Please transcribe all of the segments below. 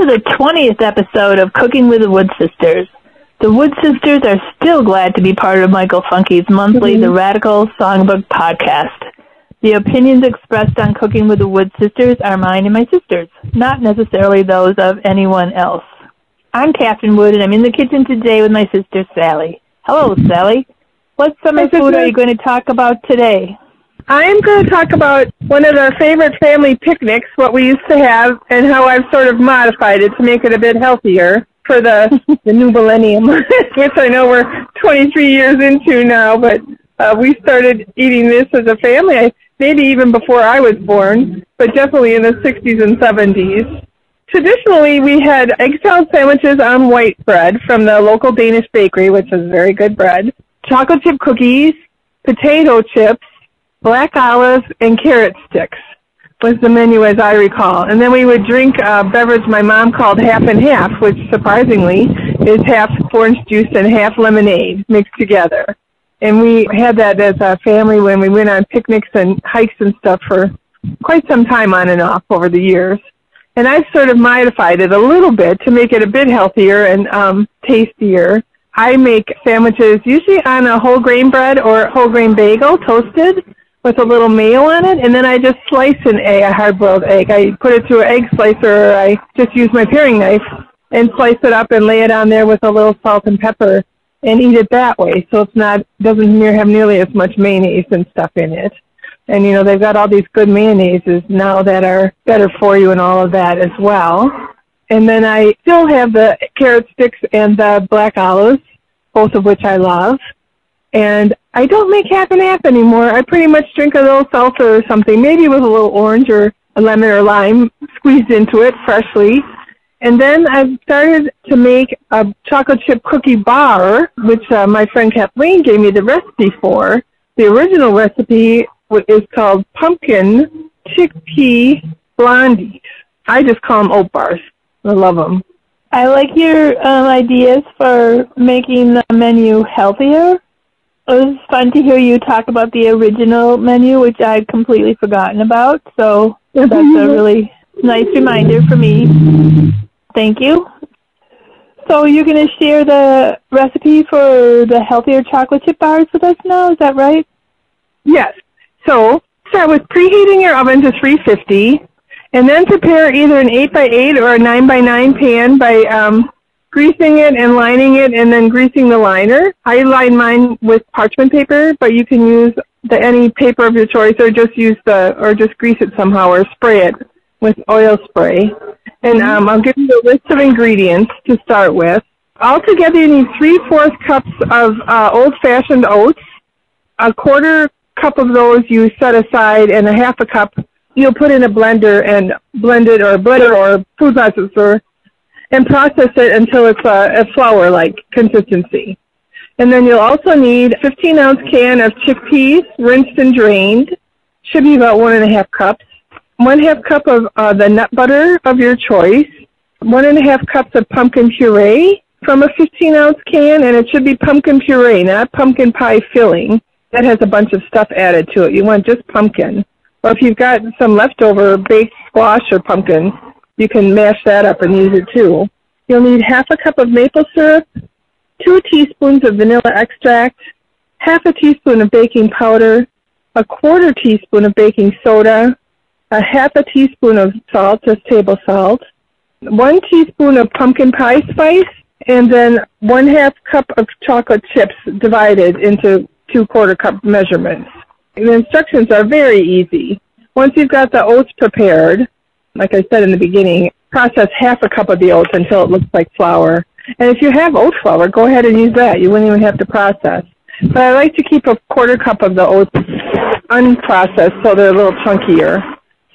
to the 20th episode of Cooking with the Wood Sisters. The Wood Sisters are still glad to be part of Michael Funke's monthly The Radical Songbook Podcast. The opinions expressed on Cooking with the Wood Sisters are mine and my sister's, not necessarily those of anyone else. I'm Catherine Wood, and I'm in the kitchen today with my sister, Sally. Hello, Sally. What summer food are you going to talk about today? I'm going to talk about one of our favorite family picnics, what we used to have, and how I've sort of modified it to make it a bit healthier for the new millennium, which I know we're 23 years into now, but we started eating this as a family, maybe even before I was born, but definitely in the 60s and 70s. Traditionally, we had egg salad sandwiches on white bread from the local Danish bakery, which is very good bread, chocolate chip cookies, potato chips, black olives, and carrot sticks was the menu as I recall. And then we would drink a beverage my mom called half and half, which surprisingly is half orange juice and half lemonade mixed together. And we had that as a family when we went on picnics and hikes and stuff for quite some time on and off over the years. And I've sort of modified it a little bit to make it a bit healthier and tastier. I make sandwiches usually on a whole grain bread or whole grain bagel, toasted, with a little mayo on it, and then I just slice an egg, a hard-boiled egg. I put it through an egg slicer, or I just use my paring knife and slice it up and lay it on there with a little salt and pepper and eat it that way, so it's not doesn't have nearly as much mayonnaise and stuff in it. And, you know, they've got all these good mayonnaises now that are better for you and all of that as well. And then I still have the carrot sticks and the black olives, both of which I love. And I don't make half and half anymore. I pretty much drink a little seltzer or something, maybe with a little orange or a lemon or lime squeezed into it freshly. And then I've started to make a chocolate chip cookie bar, which my friend Kathleen gave me the recipe for. The original recipe is called pumpkin chickpea blondies. I just call them oat bars. I love them. I like your ideas for making the menu healthier. It was fun to hear you talk about the original menu, which I'd completely forgotten about, so that's a really nice reminder for me. Thank you. So you're going to share the recipe for the healthier chocolate chip bars with us now, is that right? Yes. So start with preheating your oven to 350, and then prepare either an 8x8 or a 9x9 pan by greasing it and lining it and then greasing the liner. I line mine with parchment paper, but you can use any paper of your choice or just grease it somehow or spray it with oil spray. And I'll give you a list of ingredients to start with. Altogether, you need 3/4 cups of old-fashioned oats. A quarter cup of those you set aside, and a half a cup you'll put in a blender and blend it, or a blender or food processor, and process it until it's a flour-like consistency. And then you'll also need a 15-ounce can of chickpeas, rinsed and drained. Should be about 1.5 cups. 1/2 cup of the nut butter of your choice. 1.5 cups of pumpkin puree from a 15-ounce can, and it should be pumpkin puree, not pumpkin pie filling. That has a bunch of stuff added to it. You want just pumpkin. Or if you've got some leftover baked squash or pumpkin, you can mash that up and use it too. You'll need 1/2 cup of maple syrup, 2 teaspoons of vanilla extract, 1/2 teaspoon of baking powder, 1/4 teaspoon of baking soda, 1/2 teaspoon of salt, just table salt, 1 teaspoon of pumpkin pie spice, and then 1/2 cup of chocolate chips divided into 2/4 cup measurements. And the instructions are very easy. Once you've got the oats prepared, like I said in the beginning, process 1/2 cup of the oats until it looks like flour. And if you have oat flour, go ahead and use that. You wouldn't even have to process. But I like to keep 1/4 cup of the oats unprocessed so they're a little chunkier.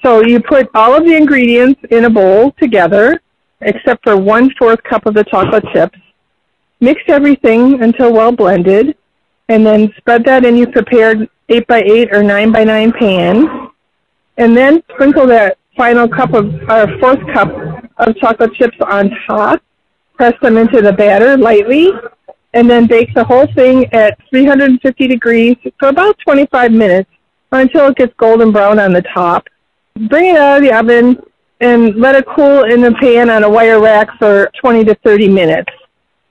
So you put all of the ingredients in a bowl together, except for 1/4 cup of the chocolate chips. Mix everything until well blended, and then spread that in your prepared 8x8 or 9x9 pan. And then sprinkle that final cup of, or 4th cup of chocolate chips on top. Press them into the batter lightly, and then bake the whole thing at 350 degrees for about 25 minutes, or until it gets golden brown on the top. Bring it out of the oven, and let it cool in the pan on a wire rack for 20 to 30 minutes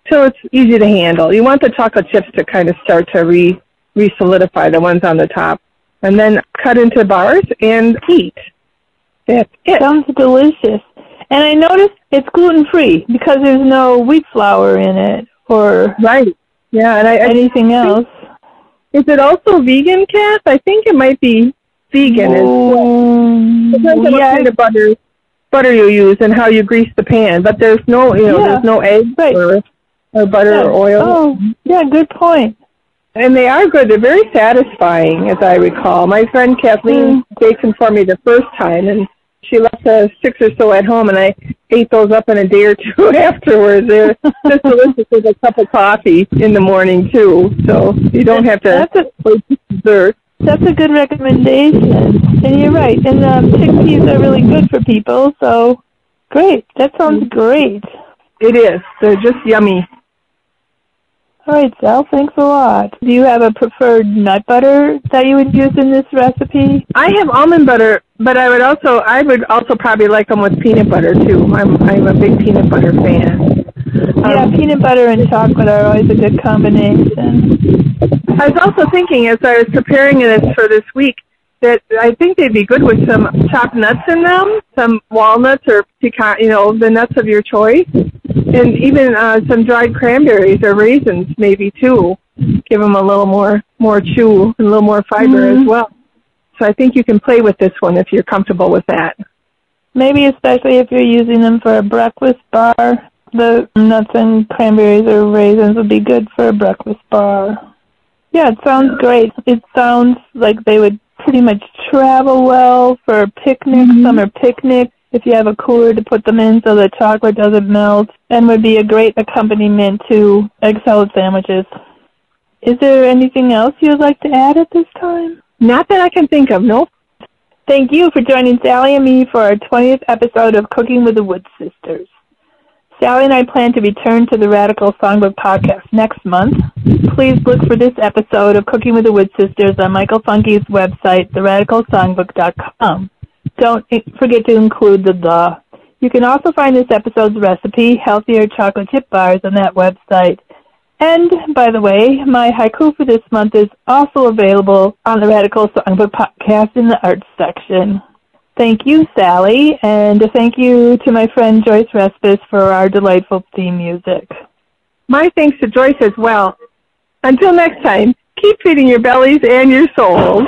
till it's easy to handle. You want the chocolate chips to kind of start to re-solidify, the ones on the top, and then cut into bars and eat. That's it. Sounds delicious. And I noticed it's gluten-free because there's no wheat flour in it or right. Yeah, and anything else. Is it also vegan, Kath? I think it might be vegan. Depends on what kind of butter you use and how you grease the pan. But there's no, there's no eggs or butter or oil. Oh, yeah, good point. And they are good. They're very satisfying, as I recall. My friend Kathleen baked them for me the first time, and she left 6 or so at home, and I ate those up in a day or two afterwards. They're just delicious with a cup of coffee in the morning, too. So you don't have to wait for dessert. That's a good recommendation. And you're right. And chickpeas are really good for people, so great. That sounds great. It is. They're just yummy. All right, Sal, thanks a lot. Do you have a preferred nut butter that you would use in this recipe? I have almond butter, but I would also probably like them with peanut butter, too. I'm a big peanut butter fan. Yeah, peanut butter and chocolate are always a good combination. I was also thinking, as I was preparing this for this week, that I think they'd be good with some chopped nuts in them, some walnuts or pecan, the nuts of your choice, and even some dried cranberries or raisins maybe too. Give them a little more chew and a little more fiber as well. So I think you can play with this one if you're comfortable with that. Maybe especially if you're using them for a breakfast bar, the nuts and cranberries or raisins would be good for a breakfast bar. Yeah, it sounds great. It sounds like they would pretty much travel well for a picnic, summer picnic, if you have a cooler to put them in so the chocolate doesn't melt, and would be a great accompaniment to egg salad sandwiches. Is there anything else you would like to add at this time? Not that I can think of, nope. Thank you for joining Sally and me for our 20th episode of Cooking with the Wood Sisters. Sally and I plan to return to the Radical Songbook Podcast next month. Please look for this episode of Cooking with the Wood Sisters on Michael Funke's website, theradicalsongbook.com. Don't forget to include the. You can also find this episode's recipe, Healthier Chocolate Chip Bars, on that website. And, by the way, my haiku for this month is also available on the Radical Songbook Podcast in the Arts section. Thank you, Sally, and thank you to my friend Joyce Respis for our delightful theme music. My thanks to Joyce as well. Until next time, keep feeding your bellies and your souls.